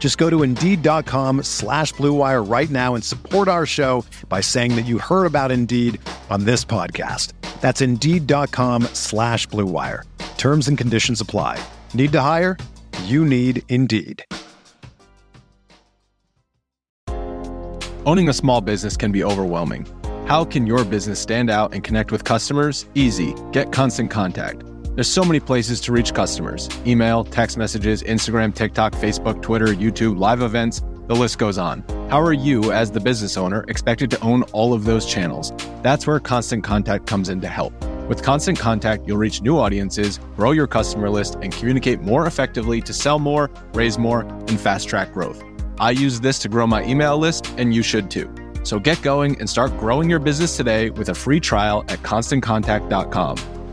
Just go to Indeed.com/Blue Wire right now and support our show by saying that you heard about Indeed on this podcast. That's Indeed.com/Blue Wire. Terms and conditions apply. Need to hire? You need Indeed. Owning a small business can be overwhelming. How can your business stand out and connect with customers? Easy. Get Constant Contact. There's so many places to reach customers. Email, text messages, Instagram, TikTok, Facebook, Twitter, YouTube, live events, the list goes on. How are you, as the business owner, expected to own all of those channels? That's where Constant Contact comes in to help. With Constant Contact, you'll reach new audiences, grow your customer list, and communicate more effectively to sell more, raise more, and fast-track growth. I use this to grow my email list, and you should too. So get going and start growing your business today with a free trial at ConstantContact.com.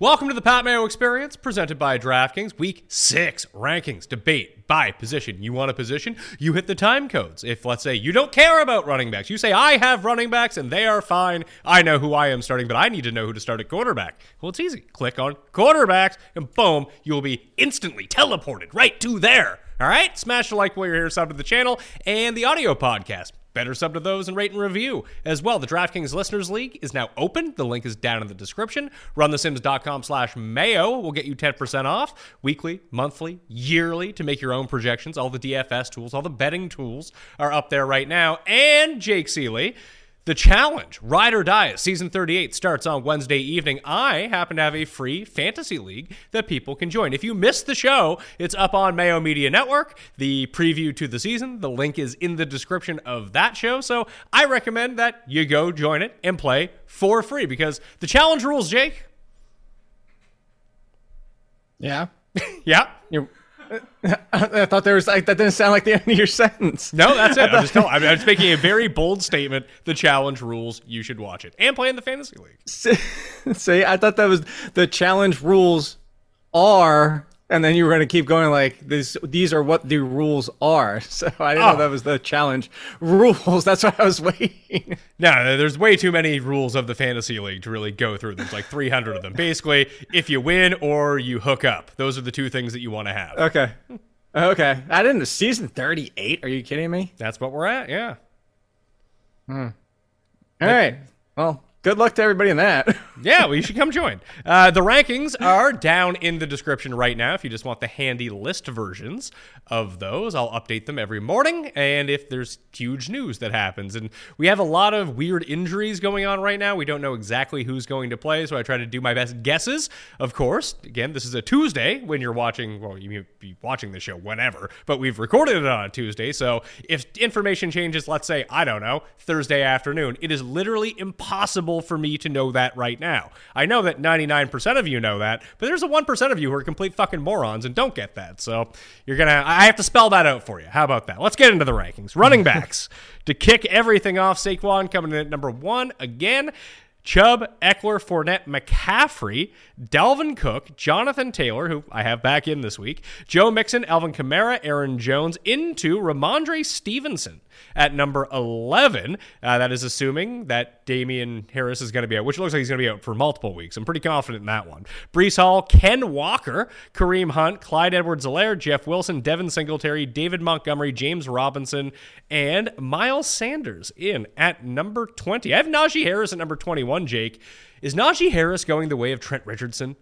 Welcome to the Pat Mayo Experience, presented by DraftKings. Week 6 rankings, debate by position. You want a position? You hit the time codes. If, let's say, you don't care about running backs, you say, I have running backs and they are fine. I know who I am starting, but I need to know who to start at quarterback. Well, it's easy. Click on quarterbacks, and boom, you'll be instantly teleported right to there. All right? Smash the like while you're here, sub to the channel, and the audio podcast. Better sub to those and rate and review as well. The DraftKings Listeners League is now open. The link is down in the description. RunTheSims.com/Mayo will get you 10% off weekly, monthly, yearly to make your own projections. All the DFS tools, all the betting tools are up there right now. And Jake Seeley, The Challenge, Ride or Die, Season 38 starts on Wednesday evening. I happen to have a free fantasy league that people can join. If you missed the show, it's up on Mayo Media Network, the preview to the season. The link is in the description of that show. So I recommend that you go join it and play for free because the challenge rules, Jake. Yeah. Yeah. I thought there was like, that didn't sound like the end of your sentence. No, that's it. I'm just making a very bold statement. The challenge rules. You should watch it and play in the fantasy league. See, I thought that was the challenge rules are, and then you were going to keep going like this. These are what the rules are. So I didn't know that was the challenge rules. That's why I was waiting. No, there's way too many rules of the fantasy league to really go through. There's like 300 of them. Basically, if you win or you hook up, those are the two things that you want to have. Okay. I didn't. Season 38. Are you kidding me? That's what we're at. Yeah. All right. Well. Good luck to everybody in that. Yeah, well, you should come join. The rankings are down in the description right now if you just want the handy list versions of those. I'll update them every morning, and if there's huge news that happens. And we have a lot of weird injuries going on right now. We don't know exactly who's going to play, so I try to do my best guesses, of course. Again, this is a Tuesday when you're watching. Well, you may be watching the show whenever, but we've recorded it on a Tuesday. So if information changes, let's say, I don't know, Thursday afternoon, it is literally impossible for me to know that right now. I know that 99% of you know that, but there's a 1% of you who are complete fucking morons and don't get that. So I have to spell that out for you. How about that? Let's get into the rankings. Running backs to kick everything off. Saquon coming in at number 1 again. Chubb, Eckler, Fournette, McCaffrey, Dalvin Cook, Jonathan Taylor, who I have back in this week, Joe Mixon, Alvin Kamara, Aaron Jones, into Ramondre Stevenson at number 11. That is assuming that Damian Harris is going to be out, which looks like he's going to be out for multiple weeks. I'm pretty confident in that one. Breece Hall, Ken Walker, Kareem Hunt, Clyde Edwards-Helaire, Jeff Wilson, Devin Singletary, David Montgomery, James Robinson, and Miles Sanders in at number 20. I have Najee Harris at number 21, Jake. Is Najee Harris going the way of Trent Richardson?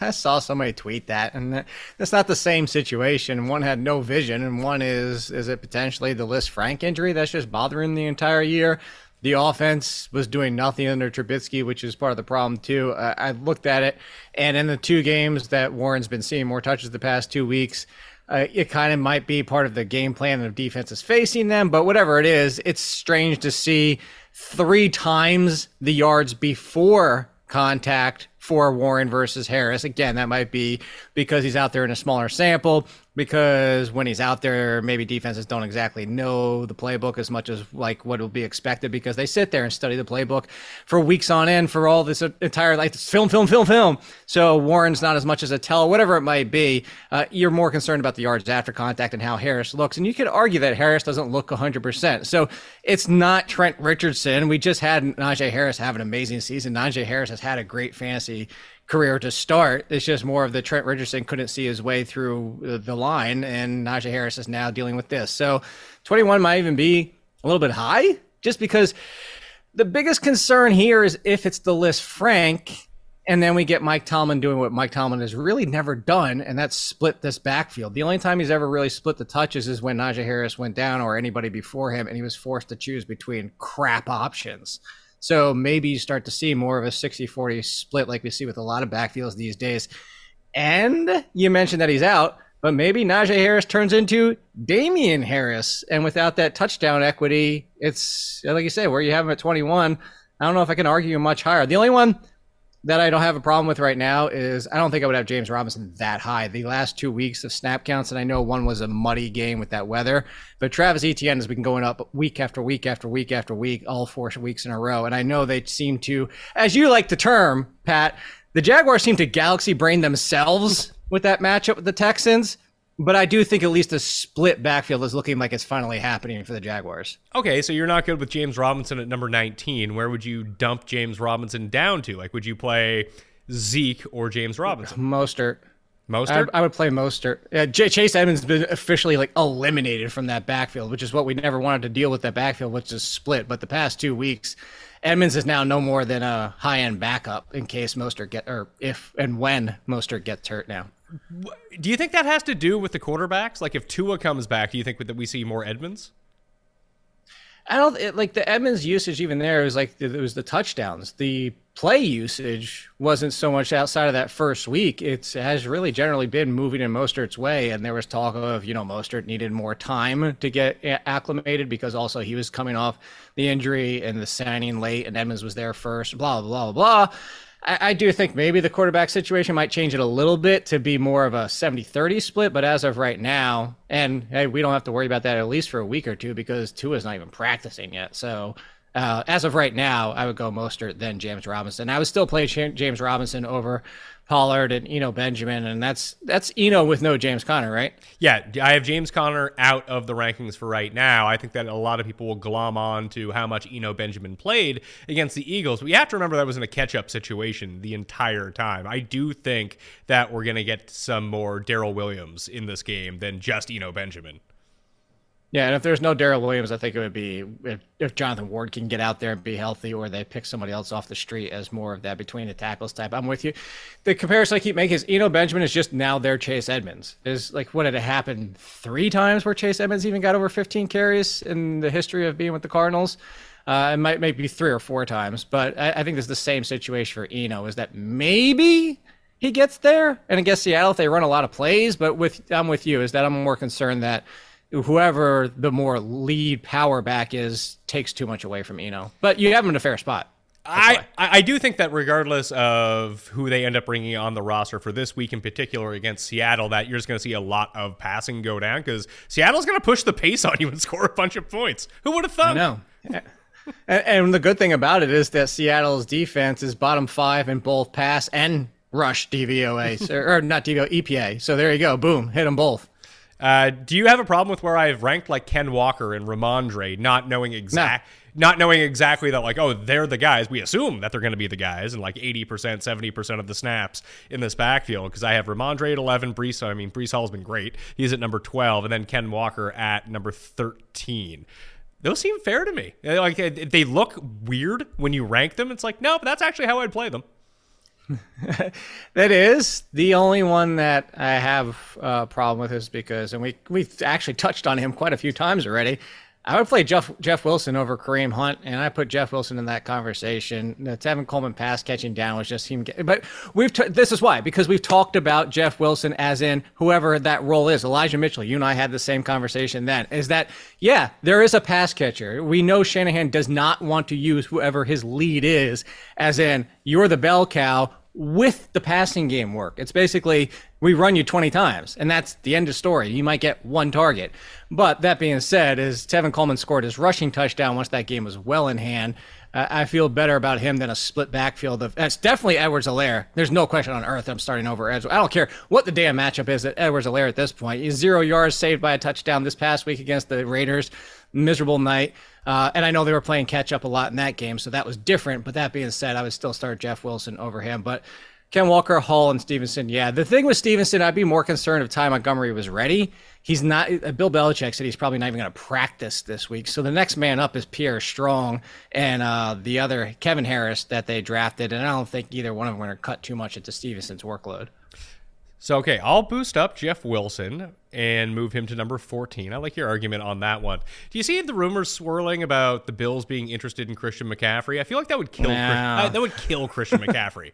I saw somebody tweet that, and that's not the same situation. One had no vision, and one is it potentially the Liz Frank injury that's just bothering the entire year? The offense was doing nothing under Trubisky, which is part of the problem, too. I looked at it, and in the two games that Warren's been seeing more touches the past 2 weeks, it kind of might be part of the game plan of defense is facing them, but whatever it is, it's strange to see 3 times the yards before contact for Warren versus Harris. Again, that might be because he's out there in a smaller sample, because when he's out there, maybe defenses don't exactly know the playbook as much as like what will be expected, because they sit there and study the playbook for weeks on end for all this entire like film. So Warren's not as much as a tell, whatever it might be. You're more concerned about the yards after contact and how Harris looks. And you could argue that Harris doesn't look 100%. So it's not Trent Richardson. We just had Najee Harris have an amazing season. Najee Harris has had a great fantasy career to start. It's just more of the Trent Richardson couldn't see his way through the line, and Najee Harris is now dealing with this. So 21 might even be a little bit high, just because the biggest concern here is if it's the Liz Frank, and then we get Mike Tomlin doing what Mike Tomlin has really never done, and that's split this backfield. The only time he's ever really split the touches is when Najee Harris went down or anybody before him, and he was forced to choose between crap options. So maybe you start to see more of a 60-40 split like we see with a lot of backfields these days. And you mentioned that he's out, but maybe Najee Harris turns into Damian Harris. And without that touchdown equity, it's, like you say, where you have him at 21, I don't know if I can argue much higher. The only one that I don't have a problem with right now is I don't think I would have James Robinson that high. The last 2 weeks of snap counts, and I know one was a muddy game with that weather, but Travis Etienne has been going up week after week after week after week, all 4 weeks in a row. And I know they seem to, as you like the term, Pat, the Jaguars seem to galaxy brain themselves with that matchup with the Texans. But I do think at least a split backfield is looking like it's finally happening for the Jaguars. Okay, so you're not good with James Robinson at number 19. Where would you dump James Robinson down to? Like, would you play Zeke or James Robinson? Mostert? I would play Mostert. Chase Edmonds has been officially like eliminated from that backfield, which is what we never wanted to deal with, that backfield, which is split. But the past 2 weeks, Edmonds is now no more than a high-end backup in case Mostert get, or if and when Mostert gets hurt now. Do you think that has to do with the quarterbacks? Like if Tua comes back, do you think that we see more Edmonds? I don't like the Edmonds usage even there is like it was the touchdowns. The play usage wasn't so much outside of that first week. It has really generally been moving in Mostert's way. And there was talk of, you know, Mostert needed more time to get acclimated because also he was coming off the injury and the signing late and Edmonds was there first, blah, blah, blah, blah. I do think maybe the quarterback situation might change it a little bit to be more of a 70-30 split, but as of right now, and hey, we don't have to worry about that at least for a week or two because Tua's not even practicing yet. So as of right now, I would go Mostert, then James Robinson. I would still play James Robinson over Pollard and Eno Benjamin, and that's Eno with no James Conner, right? Yeah, I have James Conner out of the rankings for right now. I think that a lot of people will glom on to how much Eno Benjamin played against the Eagles. We have to remember that was in a catch-up situation the entire time. I do think that we're going to get some more Darrell Williams in this game than just Eno Benjamin. Yeah, and if there's no Darrell Williams, I think it would be if Jonathan Ward can get out there and be healthy, or they pick somebody else off the street as more of that between the tackles type. I'm with you. The comparison I keep making is Eno Benjamin is just now their Chase Edmonds. Is like what had happened 3 times where Chase Edmonds even got over 15 carries in the history of being with the Cardinals. It might maybe 3 or 4 times, but I think it's the same situation for Eno. Is that maybe he gets there, and against Seattle if they run a lot of plays. But with I'm with you is that I'm more concerned that whoever the more lead power back is takes too much away from Eno. But you have him in a fair spot. I do think that regardless of who they end up bringing on the roster for this week in particular against Seattle, that you're just going to see a lot of passing go down because Seattle's going to push the pace on you and score a bunch of points. Who would have thought? No. And the good thing about it is that Seattle's defense is bottom 5 in both pass and rush DVOA, or not DVOA, EPA. So there you go. Boom. Hit them both. Do you have a problem with where I have ranked like Ken Walker and Ramondre, not knowing exact? No. not knowing exactly that, like, oh, they're the guys. We assume that they're going to be the guys in like 80%, 70% of the snaps in this backfield, because I have Ramondre at 11, Brees. I mean, Brees Hall's been great. He's at number 12, and then Ken Walker at number 13. Those seem fair to me. Like, they look weird when you rank them. It's like, no, but that's actually how I'd play them. That is the only one that I have a problem with, is because, and we've actually touched on him quite a few times already, I would play Jeff Wilson over Kareem Hunt, and I put Jeff Wilson in that conversation. The Tevin Coleman pass catching down was just him. But this is why, because we've talked about Jeff Wilson as in whoever that role is. Elijah Mitchell, you and I had the same conversation then, is that, yeah, there is a pass catcher. We know Shanahan does not want to use whoever his lead is, as in you're the bell cow with the passing game work. It's basically, we run you 20 times, and that's the end of story. You might get one target. But that being said, as Tevin Coleman scored his rushing touchdown once that game was well in hand, I feel better about him than a split backfield of, that's definitely Edwards-Helaire. There's no question on earth I'm starting over Edwards. I don't care what the damn matchup is at Edwards-Helaire at this point. He's 0 yards saved by a touchdown this past week against the Raiders. Miserable night. And I know they were playing catch up a lot in that game, so that was different. But that being said, I would still start Jeff Wilson over him. But Ken Walker, Hall, and Stevenson. Yeah, the thing with Stevenson, I'd be more concerned if Ty Montgomery was ready. He's not. Bill Belichick said he's probably not even going to practice this week. So the next man up is Pierre Strong and the other Kevin Harris that they drafted. And I don't think either one of them are going to cut too much into Stevenson's workload. So, okay, I'll boost up Jeff Wilson and move him to number 14. I like your argument on that one. Do you see the rumors swirling about the Bills being interested in Christian McCaffrey? I feel like that would kill. No. That would kill Christian McCaffrey.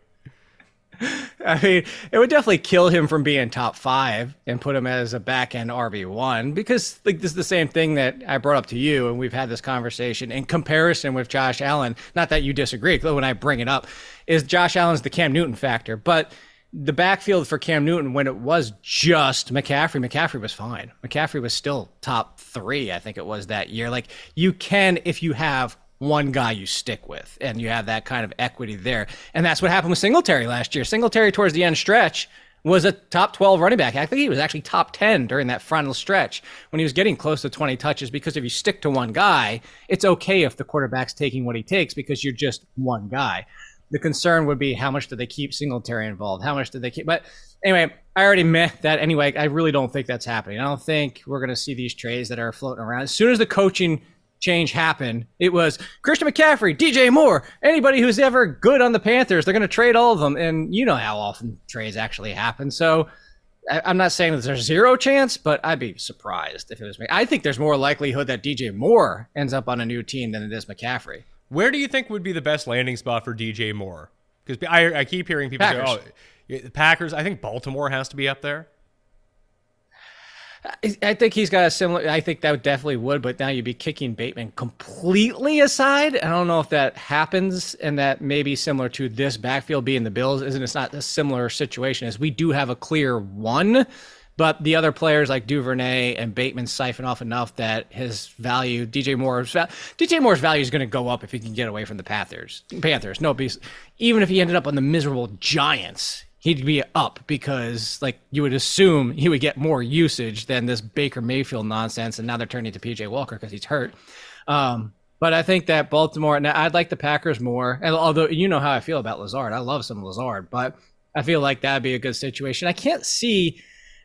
I mean, it would definitely kill him from being top 5 and put him as a back end RB1, because like this is the same thing that I brought up to you, and we've had this conversation in comparison with Josh Allen. Not that you disagree, though, when I bring it up, is Josh Allen's the Cam Newton factor, but the backfield for Cam Newton when it was just McCaffrey was fine. McCaffrey was still top 3, I think it was that year. Like, you can, if you have one guy you stick with and you have that kind of equity there. And that's what happened with Singletary last year. Singletary towards the end stretch was a top 12 running back. I think he was actually top 10 during that final stretch when he was getting close to 20 touches, because if you stick to one guy, it's okay if the quarterback's taking what he takes because you're just one guy. The concern would be how much do they keep Singletary involved? How much do they keep? But anyway, I already met that anyway. I really don't think that's happening. I don't think we're going to see these trades that are floating around. As soon as the coaching change happened, it was Christian McCaffrey, DJ Moore, anybody who's ever good on the Panthers, they're going to trade all of them. And you know how often trades actually happen. So I'm not saying that there's zero chance, but I'd be surprised if it was me. I think there's more likelihood that DJ Moore ends up on a new team than it is McCaffrey. Where do you think would be the best landing spot for DJ Moore? Because I keep hearing people Packers. Say, oh, the Packers. I think Baltimore has to be up there. I think he's got a similar, I think that definitely would, but now you'd be kicking Bateman completely aside. I don't know if that happens, and that may be similar to this backfield being the Bills, isn't it's not a similar situation as we do have a clear one, but the other players like Duvernay and Bateman siphon off enough that his value, DJ Moore's value is going to go up if he can get away from the Panthers. No, even if he ended up on the miserable Giants, he'd be up, because like you would assume he would get more usage than this Baker Mayfield nonsense. And now they're turning to PJ Walker because he's hurt. But I think that Baltimore, now I'd like the Packers more. And although you know how I feel about Lazard, I love some Lazard, but I feel like that'd be a good situation. I can't see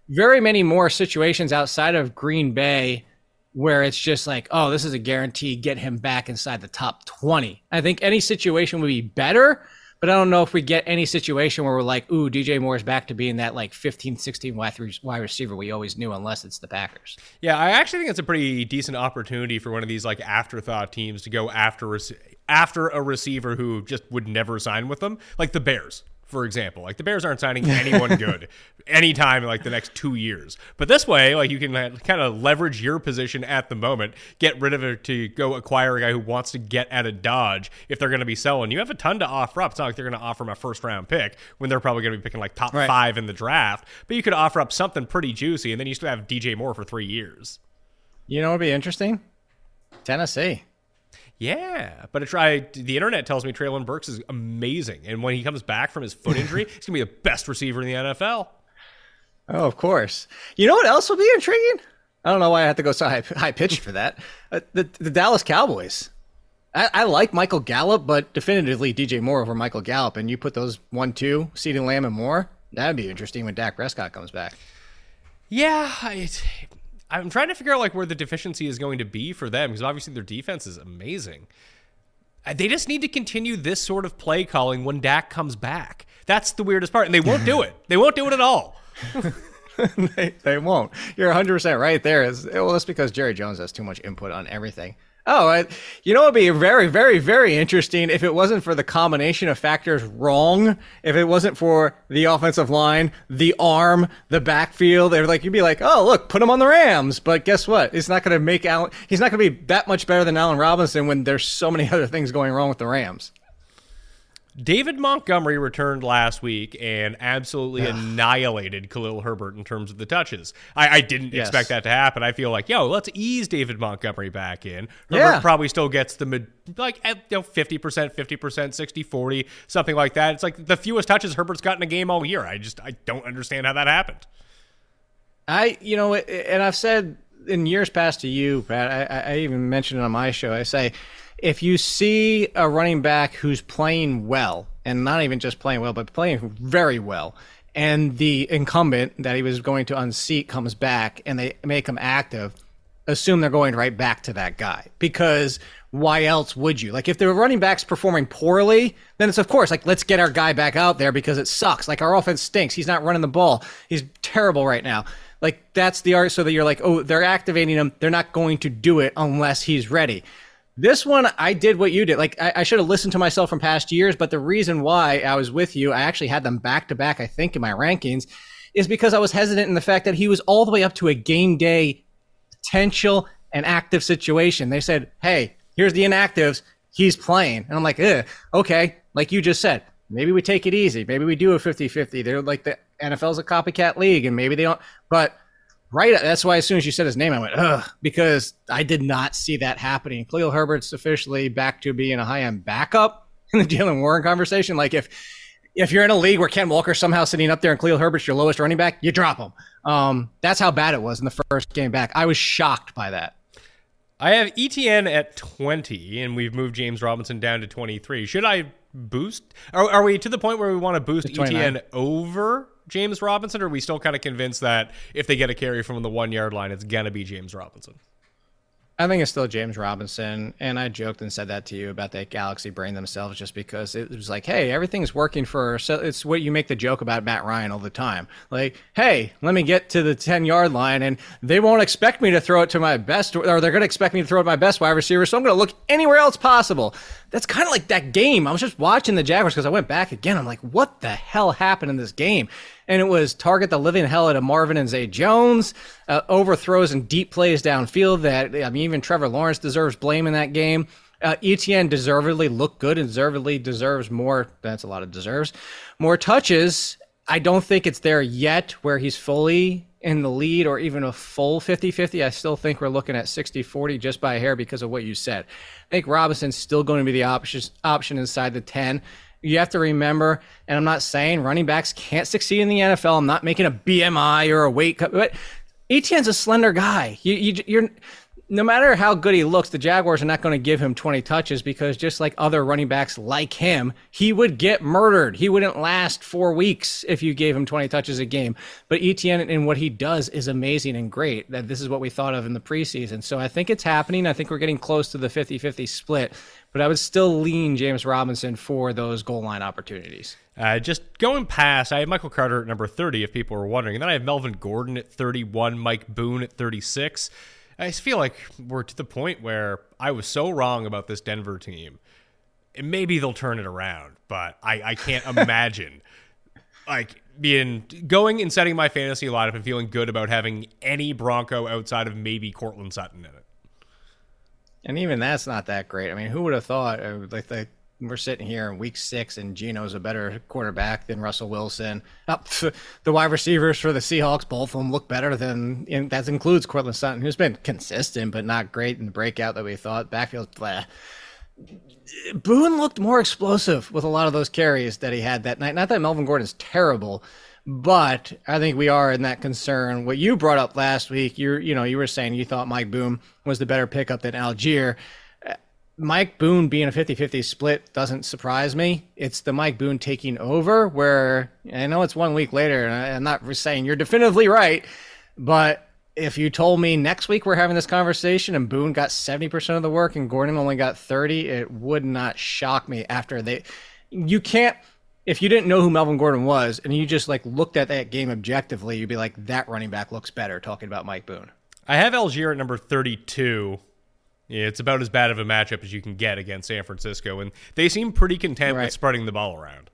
very many more situations outside of Green Bay where it's just like, oh, this is a guarantee, get him back inside the top 20. I think any situation would be better. But I don't know if we get any situation where we're like, ooh, DJ Moore's back to being that like 15, 16 wide receiver we always knew, unless it's the Packers. Yeah, I actually think it's a pretty decent opportunity for one of these like afterthought teams to go after a receiver who just would never sign with them, like the Bears. For example, like the Bears aren't signing anyone good anytime in like the next 2 years. But this way, like you can kind of leverage your position at the moment, get rid of it to go acquire a guy who wants to get at a dodge if they're going to be selling. You have a ton to offer up. It's not like they're going to offer him a first-round pick when they're probably going to be picking like top 5 in the draft. But you could offer up something pretty juicy, and then you still have DJ Moore for 3 years. You know what would be interesting? Tennessee. Yeah, but the internet tells me Traylon Burks is amazing. And when he comes back from his foot injury, he's going to be the best receiver in the NFL. Oh, of course. You know what else will be intriguing? I don't know why I have to go so high-pitched for that. The Dallas Cowboys. I like Michael Gallup, but definitively DJ Moore over Michael Gallup. And you put those 1-2, CeeDee Lamb and Moore, that'd be interesting when Dak Prescott comes back. Yeah, I'm trying to figure out like where the deficiency is going to be for them, because obviously their defense is amazing. They just need to continue this sort of play calling when Dak comes back. That's the weirdest part, and they won't do it. They won't do it at all. They won't. You're 100% right there. Well, that's because Jerry Jones has too much input on everything. You know, it'd be very, very, very interesting if it wasn't for the combination of factors wrong. If it wasn't for the offensive line, the arm, the backfield, they're like, you'd be like, oh, look, put him on the Rams. But guess what? It's not going to make Allen. He's not going to be that much better than Allen Robinson when there's so many other things going wrong with the Rams. David Montgomery returned last week and absolutely annihilated Khalil Herbert in terms of the touches. I didn't expect that to happen. I feel like, yo, let's ease David Montgomery back in. Herbert probably still gets the mid, like, 50%, 60-40, something like that. It's like the fewest touches Herbert's gotten a game all year. I don't understand how that happened. You know, and I've said in years past to you, Pat, I even mentioned it on my show, I say, if you see a running back who's playing well, and not even just playing well, but playing very well, and the incumbent that he was going to unseat comes back and they make him active, assume they're going right back to that guy. Because why else would you? Like, if the running back's performing poorly, then it's, of course, like, let's get our guy back out there because it sucks. Like, our offense stinks. He's not running the ball. He's terrible right now. Like, that's the art, so that you're like, oh, they're activating him. They're not going to do it unless he's ready. This one, I did what you did. Like, I should have listened to myself from past years, but the reason why I was with you, I actually had them back-to-back, I think, in my rankings, is because I was hesitant in the fact that he was all the way up to a game day potential and active situation. They said, hey, here's the inactives. He's playing. And I'm like, okay, like you just said, maybe we take it easy. Maybe we do a 50-50. They're like, the NFL's a copycat league, and maybe they don't. But right. That's why as soon as you said his name, I went, ugh, because I did not see that happening. Khalil Herbert's officially back to being a high-end backup in the Jalen Warren conversation. Like, if you're in a league where Ken Walker's somehow sitting up there and Khalil Herbert's your lowest running back, you drop him. That's how bad it was in the first game back. I was shocked by that. I have Etienne at 20, and we've moved James Robinson down to 23. Should I boost? Are we to the point where we want to boost Etienne over James Robinson, or are we still kind of convinced that if they get a carry from the 1 yard line, it's going to be James Robinson? I think it's still James Robinson. And I joked and said that to you about that Galaxy brain themselves, just because it was like, hey, everything's working for us. It's what you make the joke about Matt Ryan all the time. Like, hey, let me get to the 10 yard line and they won't expect me to throw it to my best, or they're going to expect me to throw it to my best wide receiver. So I'm going to look anywhere else possible. That's kind of like that game. I was just watching the Jaguars because I went back again. I'm like, what the hell happened in this game? And it was target the living hell out of Marvin and Zay Jones, overthrows and deep plays downfield that, I mean, even Trevor Lawrence deserves blame in that game. Etienne deservedly looked good and deservedly deserves more. That's a lot of deserves. More touches. I don't think it's there yet where he's fully in the lead or even a full 50-50. I still think we're looking at 60-40 just by a hair because of what you said. I think Robinson's still going to be the option inside the 10. You have to remember, and I'm not saying running backs can't succeed in the NFL. I'm not making a BMI or a weight cut, but Etienne's a slender guy. You're no matter how good he looks, the Jaguars are not going to give him 20 touches because just like other running backs like him, he would get murdered. He wouldn't last 4 weeks if you gave him 20 touches a game. But Etienne and what he does is amazing and great. That this is what we thought of in the preseason. So I think it's happening. I think we're getting close to the 50-50 split. But I would still lean James Robinson for those goal line opportunities. Just going past, I have Michael Carter at number 30, if people are wondering. And then I have Melvin Gordon at 31, Mike Boone at 36. I just feel like we're to the point where I was so wrong about this Denver team. And maybe they'll turn it around, but I can't imagine like going and setting my fantasy lineup and feeling good about having any Bronco outside of maybe Cortland Sutton in it. And even that's not that great. I mean, who would have thought, like we're sitting here in week 6 and Geno's a better quarterback than Russell Wilson. The wide receivers for the Seahawks, both of them look better than, and that includes Cortland Sutton, who's been consistent but not great in the breakout that we thought. Backfield, blah. Boone looked more explosive with a lot of those carries that he had that night. Not that Melvin Gordon's terrible, but I think we are in that concern. What you brought up last week, you were saying you thought Mike Boone was the better pickup than Algier. Mike Boone being a 50-50 split doesn't surprise me. It's the Mike Boone taking over where, I know it's 1 week later, and I'm not saying you're definitively right, but if you told me next week we're having this conversation and Boone got 70% of the work and Gordon only got 30, it would not shock me after they – you can't – if you didn't know who Melvin Gordon was and you just, like, looked at that game objectively, you'd be like, that running back looks better, talking about Mike Boone. I have Algier at number 32. Yeah, it's about as bad of a matchup as you can get against San Francisco, and they seem pretty content with spreading the ball around.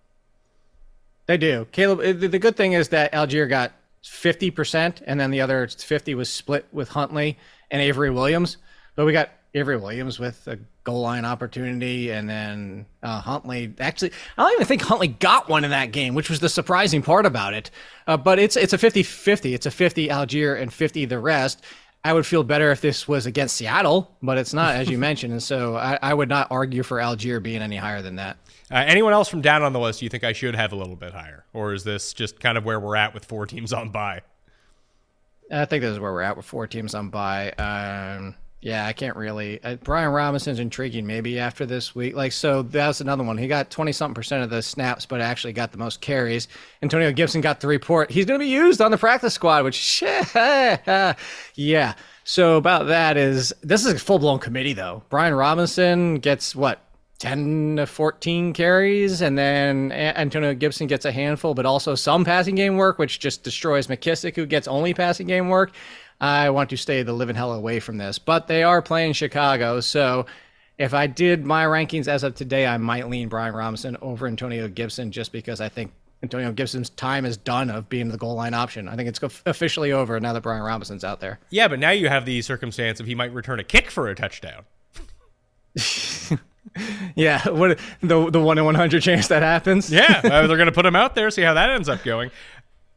They do. Caleb, the good thing is that Algier got 50%, and then the other 50 was split with Huntley and Avery Williams. But we got Avery Williams with a goal line opportunity, and then Huntley. Actually, I don't even think Huntley got one in that game, which was the surprising part about it. But it's a 50-50. It's a 50 Algier and 50 the rest. I would feel better if this was against Seattle, but it's not, as you mentioned. And so I would not argue for Algier being any higher than that. Anyone else from down on the list you think I should have a little bit higher? Or is this just kind of where we're at with four teams on bye? I think this is where we're at with four teams on bye. Yeah, I can't really. Brian Robinson's intriguing maybe after this week. Like, so that's another one. He got 20-something percent of the snaps, but actually got the most carries. Antonio Gibson got the report. He's going to be used on the practice squad, which, yeah. So about that is, this is a full-blown committee, though. Brian Robinson gets, 10 to 14 carries, and then Antonio Gibson gets a handful, but also some passing game work, which just destroys McKissick, who gets only passing game work. I want to stay the living hell away from this, but they are playing Chicago. So if I did my rankings as of today, I might lean Brian Robinson over Antonio Gibson just because I think Antonio Gibson's time is done of being the goal line option. I think it's officially over now that Brian Robinson's out there. Yeah, but now you have the circumstance of he might return a kick for a touchdown. Yeah, what the 1 in 100 chance that happens. Yeah, they're going to put him out there, see how that ends up going.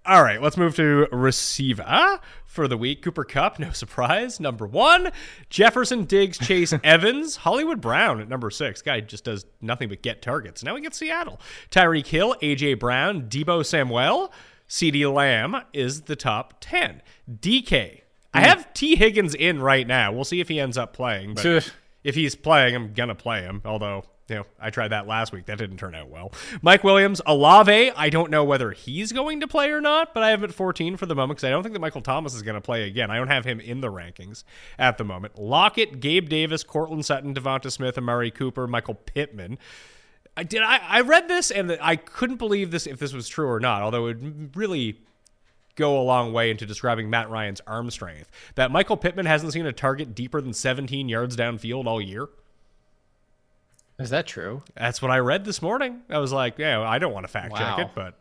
All right, let's move to receiver for the week. Cooper Kupp, no surprise, number 1. Jefferson, Diggs, Chase Evans. Hollywood Brown at number 6. Guy just does nothing but get targets. Now we get Seattle. Tyreek Hill, A.J. Brown, Deebo Samuel. C.D. Lamb is the top 10. DK. I have T. Higgins in right now. We'll see if he ends up playing. But if he's playing, I'm going to play him, although... I tried that last week. That didn't turn out well. Mike Williams, Olave. I don't know whether he's going to play or not, but I have him at 14 for the moment because I don't think that Michael Thomas is going to play again. I don't have him in the rankings at the moment. Lockett, Gabe Davis, Cortland Sutton, Devonta Smith, Amari Cooper, Michael Pittman. I read this, and I couldn't believe this if this was true or not, although it would really go a long way into describing Matt Ryan's arm strength, that Michael Pittman hasn't seen a target deeper than 17 yards downfield all year. Is that true? That's what I read this morning. I was like, yeah, I don't want to fact check it, but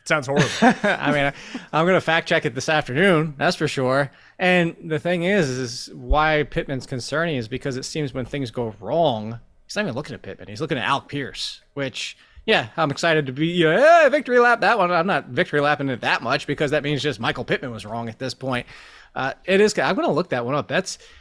it sounds horrible. I mean, I'm going to fact check it this afternoon. That's for sure. And the thing is why Pittman's concerning is because it seems when things go wrong, he's not even looking at Pittman. He's looking at Alec Pierce, which, yeah, I'm excited to be victory lap that one. I'm not victory lapping it that much because that means just Michael Pittman was wrong at this point. It is. I'm going to look that one up.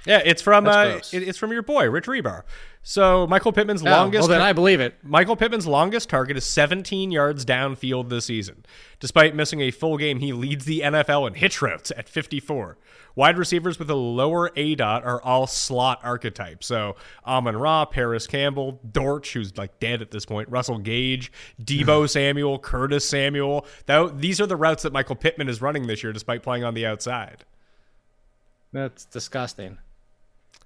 It's from your boy Rich Rebar. So Michael Pittman's longest. Well, then I believe it. Michael Pittman's longest target is 17 yards downfield this season. Despite missing a full game, he leads the NFL in hitch routes at 54. Wide receivers with a lower ADOT are all slot archetypes. So Amon-Ra, Paris Campbell, Dortch, who's like dead at this point, Russell Gage, Deebo Samuel, Curtis Samuel. These are the routes that Michael Pittman is running this year, despite playing on the outside. That's disgusting.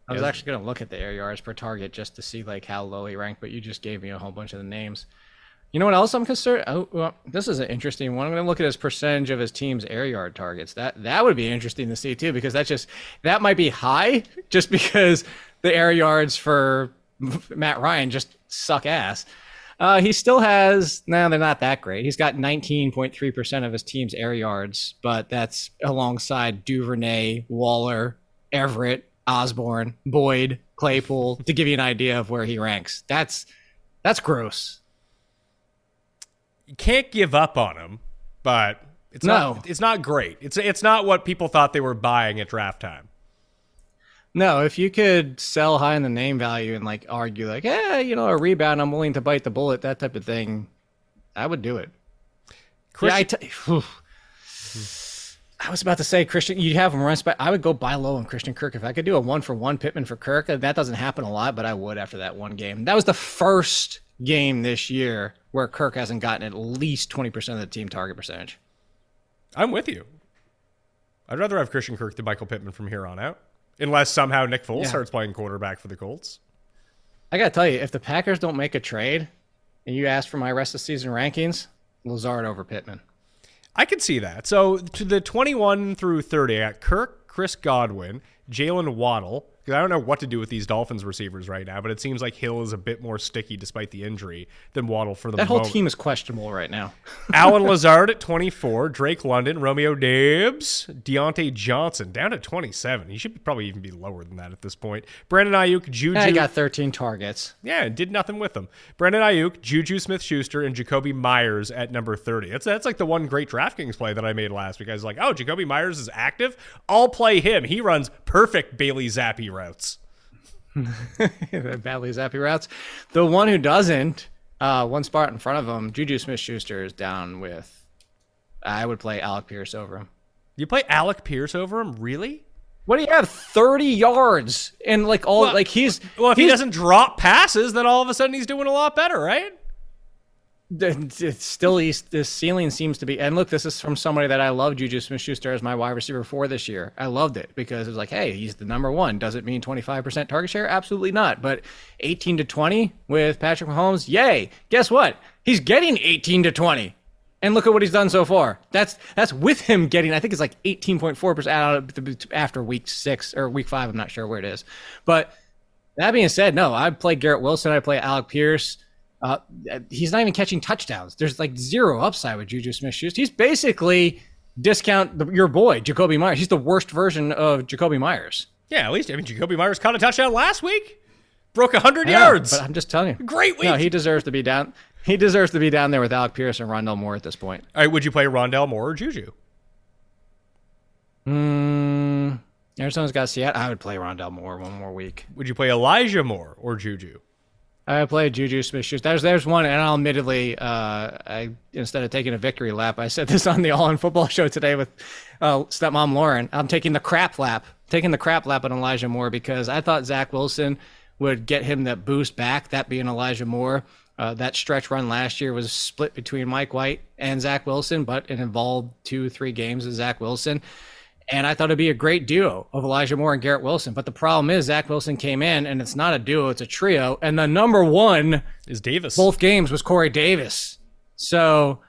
I was actually going to look at the air yards per target just to see like how low he ranked, but you just gave me a whole bunch of the names. You know what else I'm concerned? Oh, well, this is an interesting one. I'm going to look at his percentage of his team's air yard targets. That would be interesting to see too, because that might be high just because the air yards for Matt Ryan just suck ass. He still has, they're not that great. He's got 19.3% of his team's air yards, but that's alongside Duvernay, Waller, Everett, Osborne, Boyd, Claypool, to give you an idea of where he ranks. That's gross. You can't give up on him, but it's not great. It's not what people thought they were buying at draft time. No, if you could sell high in the name value and argue a rebound, I'm willing to bite the bullet, that type of thing, I would do it. Christian, I was about to say, Christian, you'd have him run spec. I would go buy low on Christian Kirk. If I could do a 1-for-1 Pittman for Kirk, that doesn't happen a lot, but I would after that one game. That was the first game this year where Kirk hasn't gotten at least 20% of the team target percentage. I'm with you. I'd rather have Christian Kirk than Michael Pittman from here on out, unless somehow Nick Foles starts playing quarterback for the Colts. I got to tell you, if the Packers don't make a trade and you ask for my rest of the season rankings, Lazard over Pittman. I could see that. So to the 21 through 30, I got Kirk, Chris Godwin, Jalen Waddle. I don't know what to do with these Dolphins receivers right now, but it seems like Hill is a bit more sticky despite the injury than Waddle for the moment. That whole team is questionable right now. Allen Lazard at 24, Drake London, Romeo Doubs, Deontay Johnson down at 27. He should probably even be lower than that at this point. Brandon Ayuk, Juju. Yeah, he got 13 targets. Yeah, and did nothing with them. Brandon Ayuk, Juju Smith-Schuster, and Jakobi Meyers at number 30. That's like the one great DraftKings play that I made last week. I was like, oh, Jakobi Meyers is active? I'll play him. He runs perfect Bailey Zappi routes. Badly zappy routes. The one who doesn't, one spot in front of him, Juju Smith-Schuster is down with, I would play Alec Pierce over him. You play Alec Pierce over him? Really? What do you have? 30 yards and like all, well, like he's, well, if he doesn't drop passes, then all of a sudden he's doing a lot better, right? It's still, this ceiling seems to be, and look, this is from somebody that I love, Juju Smith-Schuster as my wide receiver for this year. I loved it because it was like, hey, he's the number one. Does it mean 25% target share? Absolutely not. But 18 to 20 with Patrick Mahomes, yay. Guess what? He's getting 18 to 20. And look at what he's done so far. That's with him getting, I think it's like 18.4% out after week 6 or week 5. I'm not sure where it is. But that being said, no, I'd play Garrett Wilson. I'd play Alec Pierce. He's not even catching touchdowns. There's like zero upside with Juju Smith-Schuster. He's basically your boy, Jakobi Meyers. He's the worst version of Jakobi Meyers. Yeah, at least, I mean, Jakobi Meyers caught a touchdown last week. Broke 100 yards. But I'm just telling you. Great week. No, he deserves to be down. He deserves to be down there with Alec Pierce and Rondale Moore at this point. All right, would you play Rondale Moore or Juju? Arizona's got Seattle. I would play Rondale Moore one more week. Would you play Elijah Moore or Juju? I played Juju Smith-Schuster. There's one, and I'll admittedly, instead of taking a victory lap, I said this on the All In Football show today with Stepmom Lauren. I'm taking the crap lap on Elijah Moore because I thought Zach Wilson would get him that boost back, that being Elijah Moore. That stretch run last year was split between Mike White and Zach Wilson, but it involved 2-3 games of Zach Wilson. And I thought it'd be a great duo of Elijah Moore and Garrett Wilson. But the problem is Zach Wilson came in, and it's not a duo, it's a trio. And the number one is Davis. Both games was Corey Davis. So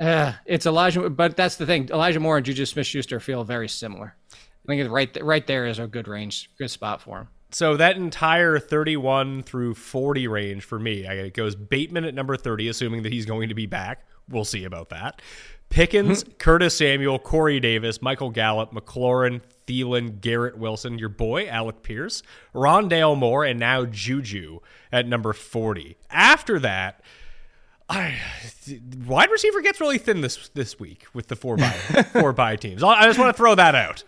it's Elijah. But that's the thing. Elijah Moore and Juju Smith-Schuster feel very similar. I think it's right there is a good range, good spot for him. So that entire 31 through 40 range for me, it goes Bateman at number 30, assuming that he's going to be back. We'll see about that. Pickens, Curtis Samuel, Corey Davis, Michael Gallup, McLaurin, Thielen, Garrett Wilson, your boy, Alec Pierce, Rondale Moore, and now Juju at number 40. After that, wide receiver gets really thin this week with the 4x teams. I just want to throw that out.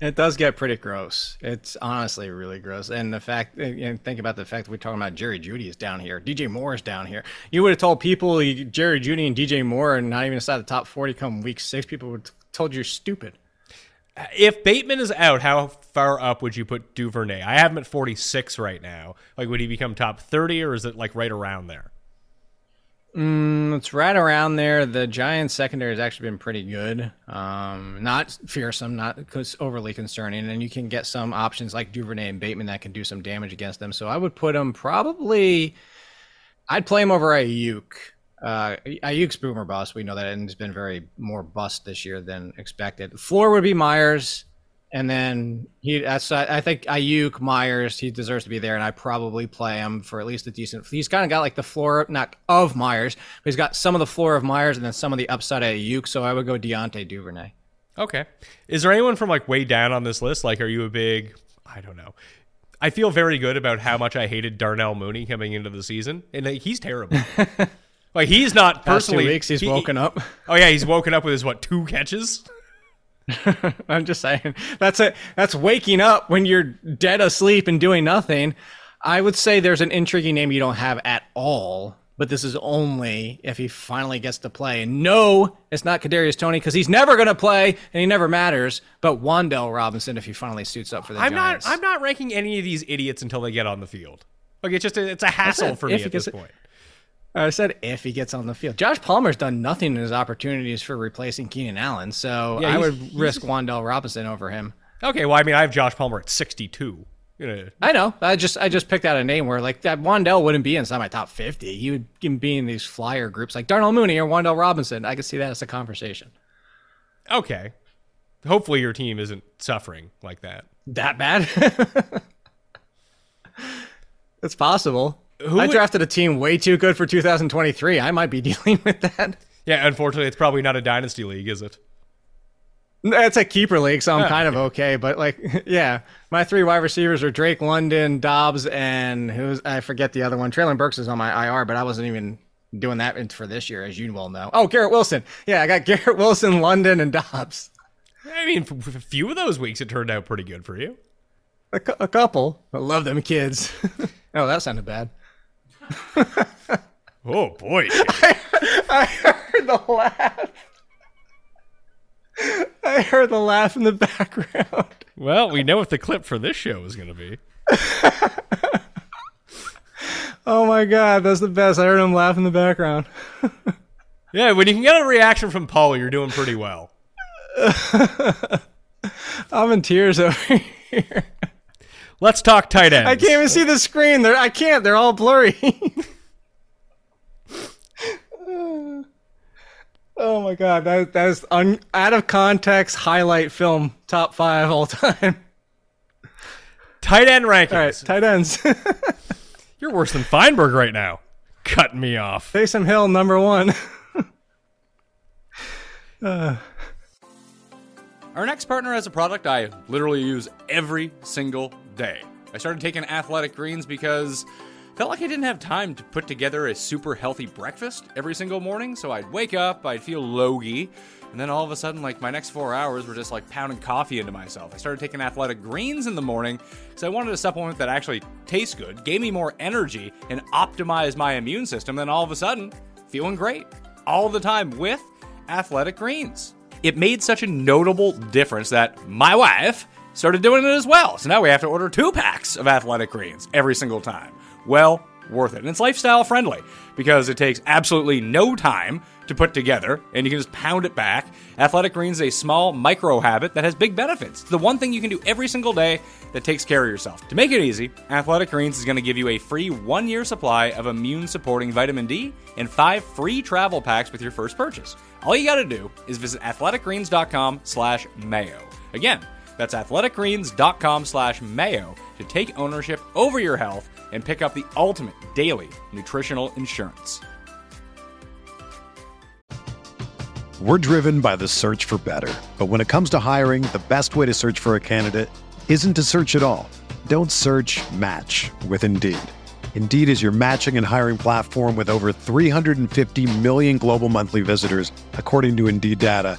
It does get pretty gross. It's honestly really gross. And think about the fact that we're talking about Jerry Jeudy is down here. DJ Moore is down here. You would have told people Jerry Jeudy and DJ Moore are not even inside the top 40 come week 6. People would have told you you're stupid. If Bateman is out, how far up would you put Duvernay? I have him at 46 right now. Like, would he become top 30 or is it like right around there? It's right around there. The Giants secondary has actually been pretty good. Not fearsome, not overly concerning. And you can get some options like Duvernay and Bateman that can do some damage against them. So I would put him probably, I'd play him over Ayuk. Ayuk's boomer bust. We know that. And he's been more bust this year than expected. Floor would be Myers. And then I think Ayuk, Myers, he deserves to be there, and I probably play him for at least a decent. He's kind of got like the floor, not of Myers, but he's got some of the floor of Myers and then some of the upside of Ayuk. So I would go Deontay Duvernay. Okay, is there anyone from like way down on this list? Like, are you a big? I don't know. I feel very good about how much I hated Darnell Mooney coming into the season, and he's terrible. Like he's not personally. Past 2 weeks, he's woken up. Oh yeah, he's woken up with his 2 catches. I'm just saying that's waking up when you're dead asleep and doing nothing. I would say there's an intriguing name you don't have at all But this is only if he finally gets to play. And no, it's not Kadarius Toney because he's never going to play and he never matters. But Wan'Dale Robinson, if he finally suits up for the Giants. I'm not ranking any of these idiots until they get on the field. Like it's a hassle for me at this point. I said if he gets on the field. Josh Palmer's done nothing in his opportunities for replacing Keenan Allen, so yeah, I would risk Wan'Dale Robinson over him. Okay, well, I mean, I have Josh Palmer at 62. You know. I know. I just picked out a name where like that Wan'Dale wouldn't be inside my top 50. He would be in these flyer groups like Darnell Mooney or Wan'Dale Robinson. I could see that as a conversation. Okay. Hopefully your team isn't suffering like that. That bad? It's possible. I drafted a team way too good for 2023. I might be dealing with that. Yeah, unfortunately, it's probably not a dynasty league, is it? It's a keeper league, so I'm kind of okay. But, like, yeah, my three wide receivers are Drake London, Dobbs, and I forget the other one. Traylon Burks is on my IR, but I wasn't even doing that for this year, as you well know. Oh, Garrett Wilson. Yeah, I got Garrett Wilson, London, and Dobbs. I mean, for a few of those weeks, it turned out pretty good for you. A couple. I love them kids. Oh, that sounded bad. Oh boy! I heard the laugh. I heard the laugh in the background. Well, we know what the clip for this show is going to be. Oh my god, that's the best! I heard him laugh in the background. Yeah, when you can get a reaction from Paul, you're doing pretty well. I'm in tears over here. Let's talk tight ends. I can't even see the screen. I can't. They're all blurry. Oh, my God. That is out of context highlight film. Top 5 all time. Tight end rankings. All right, tight ends. You're worse than Feinberg right now. Cut me off. Taysom Hill, number 1. Our next partner has a product I literally use every single day. I started taking Athletic Greens because I felt like I didn't have time to put together a super healthy breakfast every single morning. So I'd wake up, I'd feel logy, and then all of a sudden, like, my next 4 hours were just like pounding coffee into myself. I started taking Athletic Greens in the morning because I wanted a supplement that actually tastes good, gave me more energy, and optimized my immune system. Then all of a sudden, feeling great all the time with Athletic Greens. It made such a notable difference that my wife started doing it as well. So now we have to order 2 packs of Athletic Greens every single time. Well worth it. And it's lifestyle friendly because it takes absolutely no time to put together and you can just pound it back. Athletic Greens is a small micro habit that has big benefits. It's the one thing you can do every single day that takes care of yourself. To make it easy, Athletic Greens is going to give you a free 1-year supply of immune supporting vitamin D and 5 free travel packs with your first purchase. All you got to do is visit athleticgreens.com/mayo. Again, that's athleticgreens.com/mayo to take ownership over your health and pick up the ultimate daily nutritional insurance. We're driven by the search for better. But when it comes to hiring, the best way to search for a candidate isn't to search at all. Don't search, match with Indeed. Indeed is your matching and hiring platform with over 350 million global monthly visitors, according to Indeed data,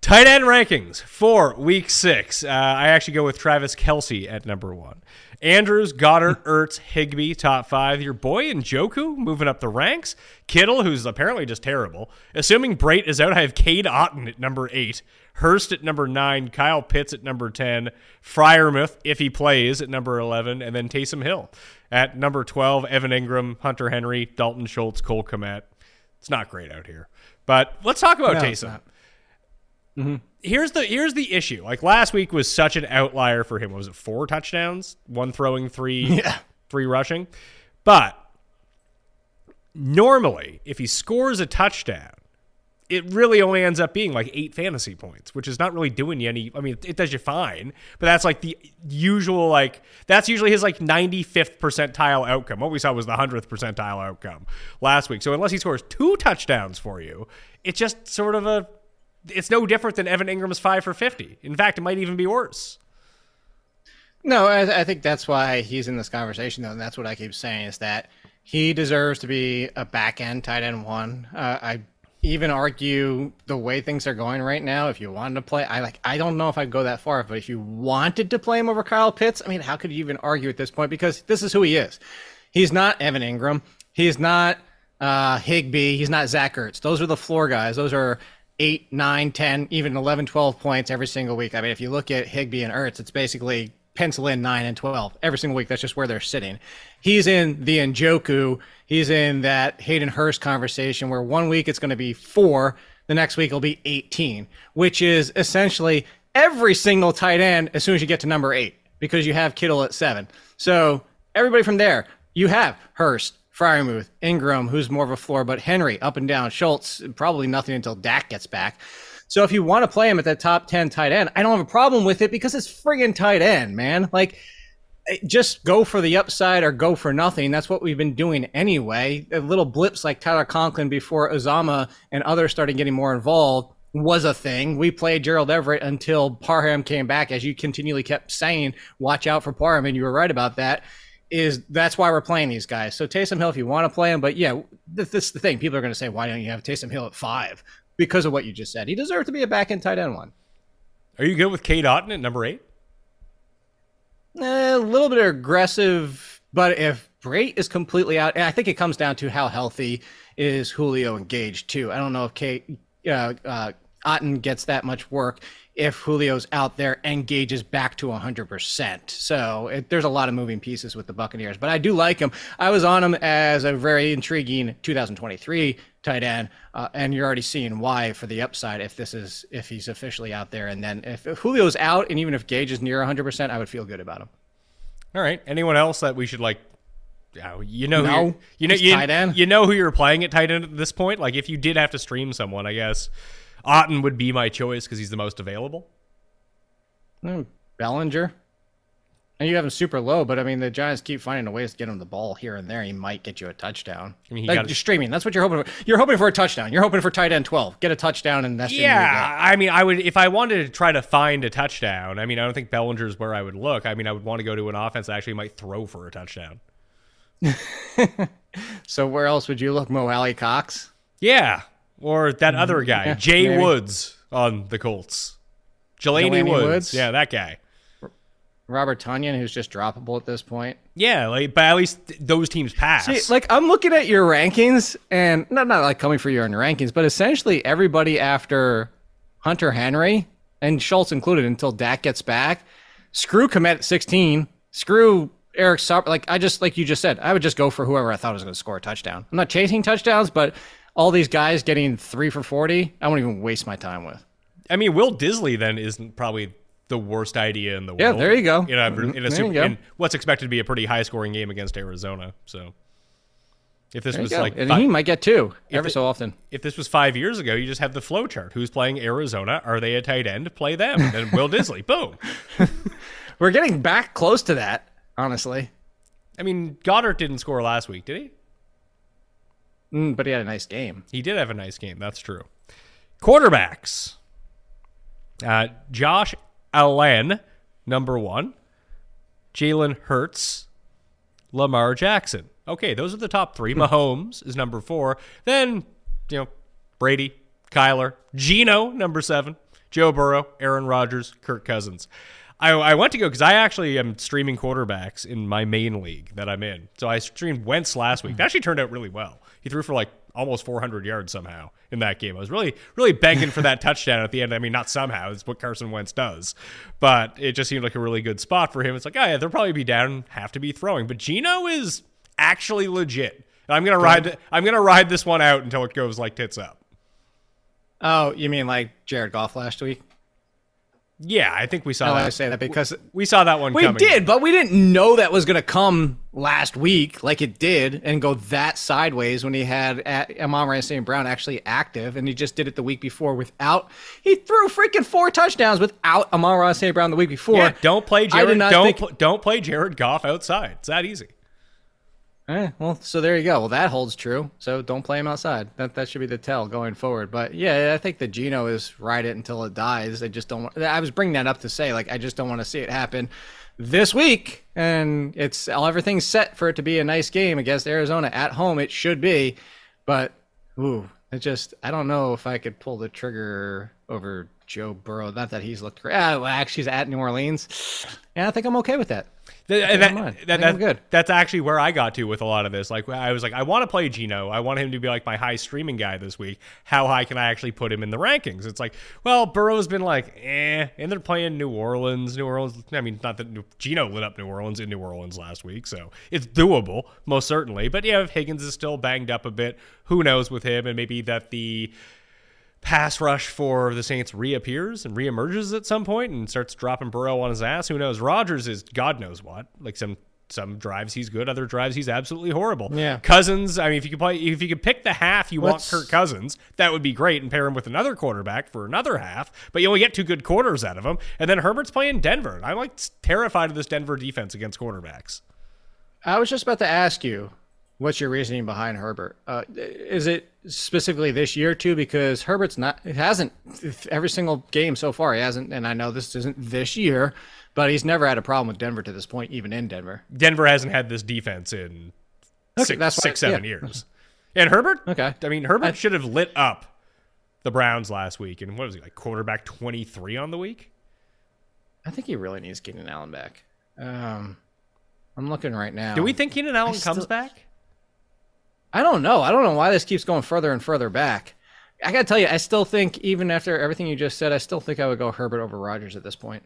Tight end rankings for Week 6. I actually go with Travis Kelce at number 1. Andrews, Goddard, Ertz, Higbee, top 5. Your boy Njoku moving up the ranks. Kittle, who's apparently just terrible. Assuming Brate is out, I have Cade Otton at number 8. Hurst at number 9. Kyle Pitts at number 10. Freiermuth, if he plays, at number 11. And then Taysom Hill at number 12. Evan Ingram, Hunter Henry, Dalton Schultz, Cole Kmet. It's not great out here. But let's talk about Taysom. Mm-hmm. Here's the issue. Like, last week was such an outlier for him. What was it, 4 touchdowns? 1 throwing, 3 rushing. But normally, if he scores a touchdown, it really only ends up being like 8 fantasy points, which is not really doing you any. I mean, it does you fine, but that's like the usual, like, that's usually his like 95th percentile outcome. What we saw was the 100th percentile outcome last week. So unless he scores 2 touchdowns for you, it's just sort of a, it's no different than Evan Ingram's 5 for 50. In fact, it might even be worse. No, I think that's why he's in this conversation, though, and that's what I keep saying, is that he deserves to be a back-end tight end 1. I even argue the way things are going right now, if you wanted to play, I don't know if I'd go that far, but if you wanted to play him over Kyle Pitts, I mean, how could you even argue at this point? Because this is who he is. He's not Evan Ingram. He's not Higbee. He's not Zach Ertz. Those are the floor guys. Those are 8, 9, 10, even 11, 12 points every single week. I mean, if you look at Higbee and Ertz, it's basically pencil in 9 and 12 every single week. That's just where they're sitting. He's in the Njoku. He's in that Hayden Hurst conversation where one week it's going to be 4. The next week it'll be 18, which is essentially every single tight end as soon as you get to number 8, because you have Kittle at 7. So everybody from there, you have Hurst, Freiermuth, Ingram, who's more of a floor, but Henry, up and down, Schultz, probably nothing until Dak gets back. So if you want to play him at that top 10 tight end, I don't have a problem with it because it's friggin' tight end, man. Like, just go for the upside or go for nothing. That's what we've been doing anyway. Little blips like Tyler Conklin before Uzama and others started getting more involved was a thing. We played Gerald Everett until Parham came back, as you continually kept saying, watch out for Parham, and you were right about that. That's why we're playing these guys. So Taysom Hill, if you want to play him, but yeah, this is the thing. People are going to say, why don't you have Taysom Hill at 5? Because of what you just said. He deserves to be a back-end tight end 1. Are you good with Cade Otton at number 8? A little bit aggressive, but if Brate is completely out, and I think it comes down to how healthy is Julio engaged too. I don't know if Otton gets that much work if Julio's out there and Gage is back to 100%. So there's a lot of moving pieces with the Buccaneers, but I do like him. I was on him as a very intriguing 2023 tight end, and you're already seeing why for the upside if he's officially out there. And then if Julio's out and even if Gage is near 100%, I would feel good about him. All right. Anyone else that we should like? You know who you're playing at tight end at this point. Like, if you did have to stream someone, I guess Otton would be my choice because he's the most available. Bellinger. And you have him super low, but I mean, the Giants keep finding ways to get him the ball here and there. He might get you a touchdown. I mean, you're streaming. That's what you're hoping for. You're hoping for a touchdown. You're hoping for tight end 12. Get a touchdown, and that's your game. I mean, I would, if I wanted to try to find a touchdown, I mean, I don't think Bellinger is where I would look. I mean, I would want to go to an offense that actually might throw for a touchdown. So where else would you look? Mo Alley-Cox? Yeah. Or that other guy, Jay Woods on the Colts. Jelani Woods. Yeah, that guy. Robert Tonyan, who's just droppable at this point. Yeah, like, but at least those teams pass. See, like, I'm looking at your rankings, and not like coming for you on your rankings, but essentially everybody after Hunter Henry, and Schultz included, until Dak gets back. Screw Kmet at 16. Screw Eric Sauber. Like, like you just said, I would just go for whoever I thought was going to score a touchdown. I'm not chasing touchdowns, but all these guys getting 3 for 40, I won't even waste my time with. I mean, Will Disley then isn't probably the worst idea in the world. Yeah, there you go. In what's expected to be a pretty high-scoring game against Arizona. So If this was like, and he might get two every so often. If this was 5 years ago, you just have the flow chart. Who's playing Arizona? Are they a tight end? Play them. And then Will Disley. Boom. We're getting back close to that, honestly. I mean, Goddard didn't score last week, did he? But he had a nice game. He did have a nice game. That's true. Quarterbacks. Josh Allen, number one. Jalen Hurts. Lamar Jackson. Okay, those are the top three. Mahomes is number four. Then, you know, Brady, Kyler, Geno, number seven, Joe Burrow, Aaron Rodgers, Kirk Cousins. I went to go because I actually am streaming quarterbacks in my main league that I'm in. So I streamed Wentz last week. That actually turned out really well. He threw for like almost 400 yards somehow in that game. I was really, really begging for that touchdown at the end. I mean, not somehow. It's what Carson Wentz does. But it just seemed like a really good spot for him. It's like, oh, yeah, they'll probably be down and have to be throwing. But Geno is actually legit. I'm gonna ride this one out until it goes like tits up. Oh, you mean like Jared Goff last week? Yeah, I think we saw that. I say that because we saw that one coming. We did, but we didn't know that was gonna come last week like it did and go that sideways when he had Amon-Ra St. Brown actually active, and he just did it the week before without. He threw freaking four touchdowns without Amon-Ra St. Brown the week before. Yeah, don't play Jared Goff outside. It's that easy. Well, so there you go. Well, that holds true. So don't play him outside. That should be the tell going forward. But yeah, I think the Geno is ride it until it dies. I was bringing that up to say, like, I just don't want to see it happen this week. And everything's set for it to be a nice game against Arizona at home. It should be, but I don't know if I could pull the trigger over Joe Burrow. Not that he's looked great. Well, actually, he's at New Orleans. And I think I'm okay with that. That's actually where I got to with a lot of this. Like, I was like, I want to play Geno. I want him to be like my high streaming guy this week. How high can I actually put him in the rankings? It's like, well, Burrow's been like, and they're playing New Orleans. I mean, not that Geno lit up New Orleans in New Orleans last week, so it's doable, most certainly. But yeah, if Higgins is still banged up a bit, who knows with him? And maybe that the pass rush for the Saints reappears and reemerges at some point and starts dropping Burrow on his ass. Who knows? Rodgers is God knows what. Like some drives he's good, other drives he's absolutely horrible. Yeah. Cousins, I mean, if you could pick the half you want Kirk Cousins, that would be great, and pair him with another quarterback for another half, but you only get two good quarters out of him. And then Herbert's playing Denver. I'm like terrified of this Denver defense against quarterbacks. I was just about to ask you, what's your reasoning behind Herbert? Is it specifically this year too? Because Herbert's every single game so far, he hasn't, and I know this isn't this year, but he's never had a problem with Denver to this point, even in Denver. Denver hasn't had this defense in six, seven years. And Herbert, Herbert should have lit up the Browns last week. And what was he, like quarterback 23 on the week? I think he really needs Keenan Allen back. I'm looking right now. Do we think Keenan Allen comes back? I don't know. I don't know why this keeps going further and further back. I got to tell you, I still think, even after everything you just said, I still think I would go Herbert over Rodgers at this point.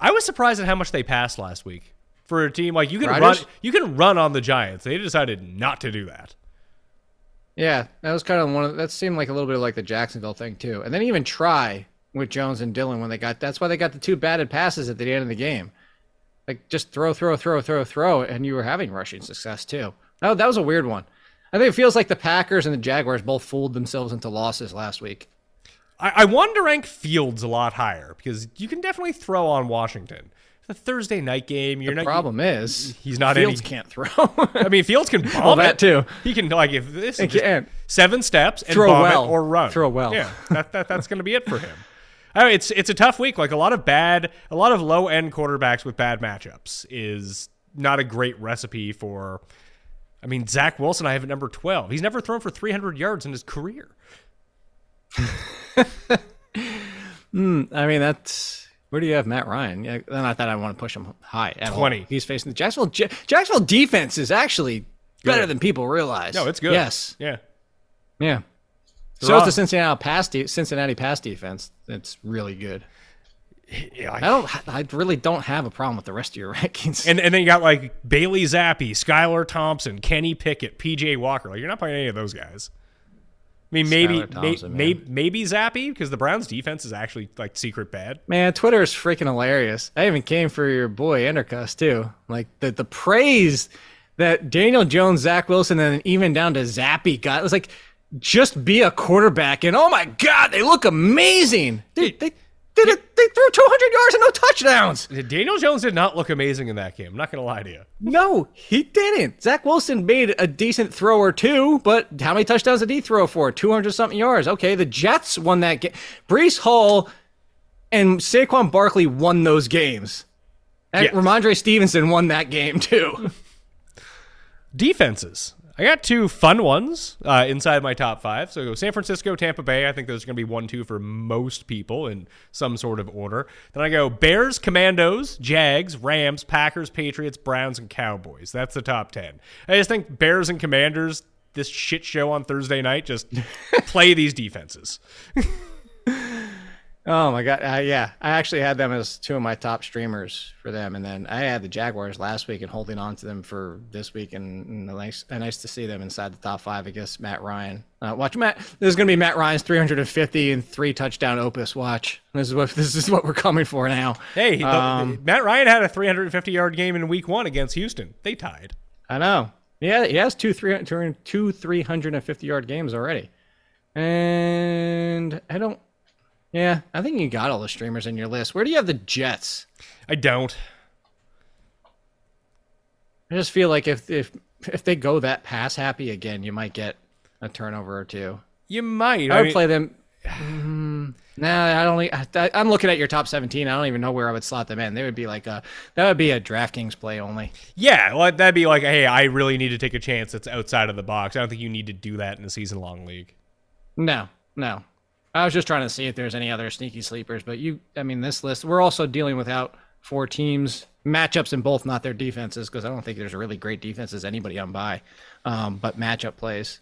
I was surprised at how much they passed last week for a team. Like, you can run on the Giants. They decided not to do that. Yeah, that was kind of that seemed like a little bit like the Jacksonville thing too. And then even try with Jones and Dillon that's why they got the two batted passes at the end of the game. Like, just throw, and you were having rushing success too. Oh, that was a weird one. I think it feels like the Packers and the Jaguars both fooled themselves into losses last week. I wanted to rank Fields a lot higher because you can definitely throw on Washington. The Thursday night game. The problem is Fields can't throw. I mean, Fields can bomb that too. He can, like, if this is 7 steps and bomb it or run. Throw well. Yeah, that's going to be it for him. I mean, it's a tough week. Like, a lot of low end quarterbacks with bad matchups is not a great recipe for. I mean, Zach Wilson, I have at number 12. He's never thrown for 300 yards in his career. I mean, where do you have Matt Ryan? Yeah, then I thought I want to push him high. 20. Home. He's facing the Jacksonville defense is actually better than people realize. No, it's good. Yes. Yeah. Yeah. So is the Cincinnati pass defense. It's really good. Yeah, I really don't have a problem with the rest of your rankings. And then you got like Bailey Zappi, Skylar Thompson, Kenny Pickett, PJ Walker. Like, you're not playing any of those guys. I mean, maybe Zappi, because the Browns defense is actually like secret bad. Man, Twitter is freaking hilarious. I even came for your boy Endercuss too. Like the praise that Daniel Jones, Zach Wilson, and even down to Zappy got. It was like, just be a quarterback, and oh my God, they look amazing. They threw 200 yards and no touchdowns. Daniel Jones did not look amazing in that game. I'm not going to lie to you. No, he didn't. Zach Wilson made a decent throw or two, but how many touchdowns did he throw for? 200-something yards. Okay, the Jets won that game. Breece Hall and Saquon Barkley won those games. And yes. Ramondre Stevenson won that game, too. Defenses. I got two fun ones inside my top five. So San Francisco, Tampa Bay. I think those are going to be 1-2 for most people in some sort of order. Then I go Bears, Commandos, Jags, Rams, Packers, Patriots, Browns, and Cowboys. That's the top 10. I just think Bears and Commanders, this shit show on Thursday night, just play these defenses. Oh, my God. Yeah, I actually had them as two of my top streamers for them. And then I had the Jaguars last week and holding on to them for this week. And nice to see them inside the top five against Matt Ryan. Watch Matt. This is going to be Matt Ryan's 350 and 3 touchdown opus. Watch. This is what we're coming for now. Hey, Matt Ryan had a 350-yard game in week one against Houston. They tied. I know. Yeah, he has two 350-yard games already. And I don't. Yeah, I think you got all the streamers in your list. Where do you have the Jets? I don't. I just feel like if they go that pass happy again, you might get a turnover or two. You might. I would play them. Nah, I don't. I'm looking at your top 17. I don't even know where I would slot them in. They would be like that would be a DraftKings play only. Yeah, well, that'd be like, hey, I really need to take a chance that's outside of the box. I don't think you need to do that in a season-long league. No. I was just trying to see if there's any other sneaky sleepers, but this list, we're also dealing without 4 teams, matchups in both, not their defenses, because I don't think there's really great defenses anybody on by, but matchup plays.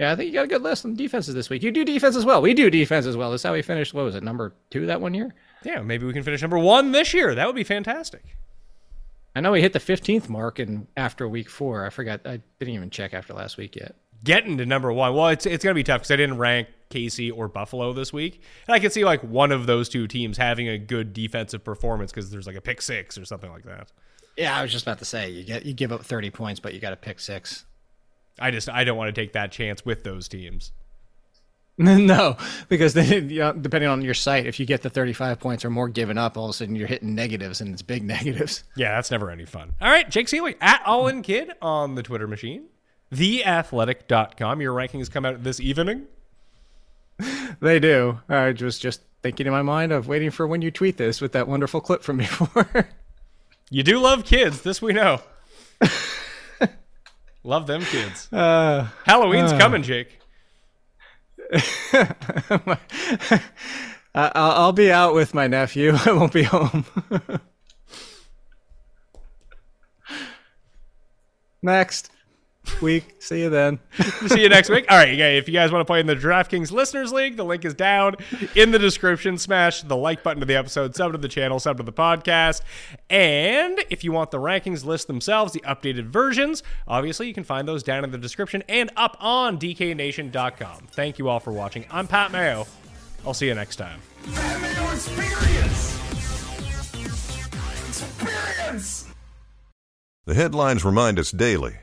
Yeah, I think you got a good list on defenses this week. You do defense as well. We do defense as well. That's how we finished, what was it, number 2 that one year? Yeah, maybe we can finish number 1 this year. That would be fantastic. I know we hit the 15th mark after week 4. I forgot. I didn't even check after last week yet. Getting to number 1. Well, it's going to be tough because I didn't rank Casey or Buffalo this week. And I could see like one of those two teams having a good defensive performance because there's like a pick six or something like that. Yeah, I was just about to say you give up 30 points, but you got a pick six. I don't want to take that chance with those teams. No, because then, depending on your site, if you get the 35 points or more given up, all of a sudden you're hitting negatives and it's big negatives. Yeah, that's never any fun. All right, Jake Seeley at AllinKid on the Twitter machine, theathletic.com. Your rankings come out this evening. They do. I was just thinking in my mind of waiting for when you tweet this with that wonderful clip from before. You do love kids. This we know. Love them kids. Halloween's coming, Jake. I'll be out with my nephew. I won't be home. Next week. See you then. See you next week. All right, if you guys want to play in the DraftKings Listeners League, the link is down in the description. Smash the like button to the episode, sub to the channel, sub to the podcast. And if you want the rankings list themselves, the updated versions, obviously you can find those down in the description and up on dknation.com. Thank you all for watching. I'm Pat Mayo. I'll see you next time. Experience. The headlines remind us daily,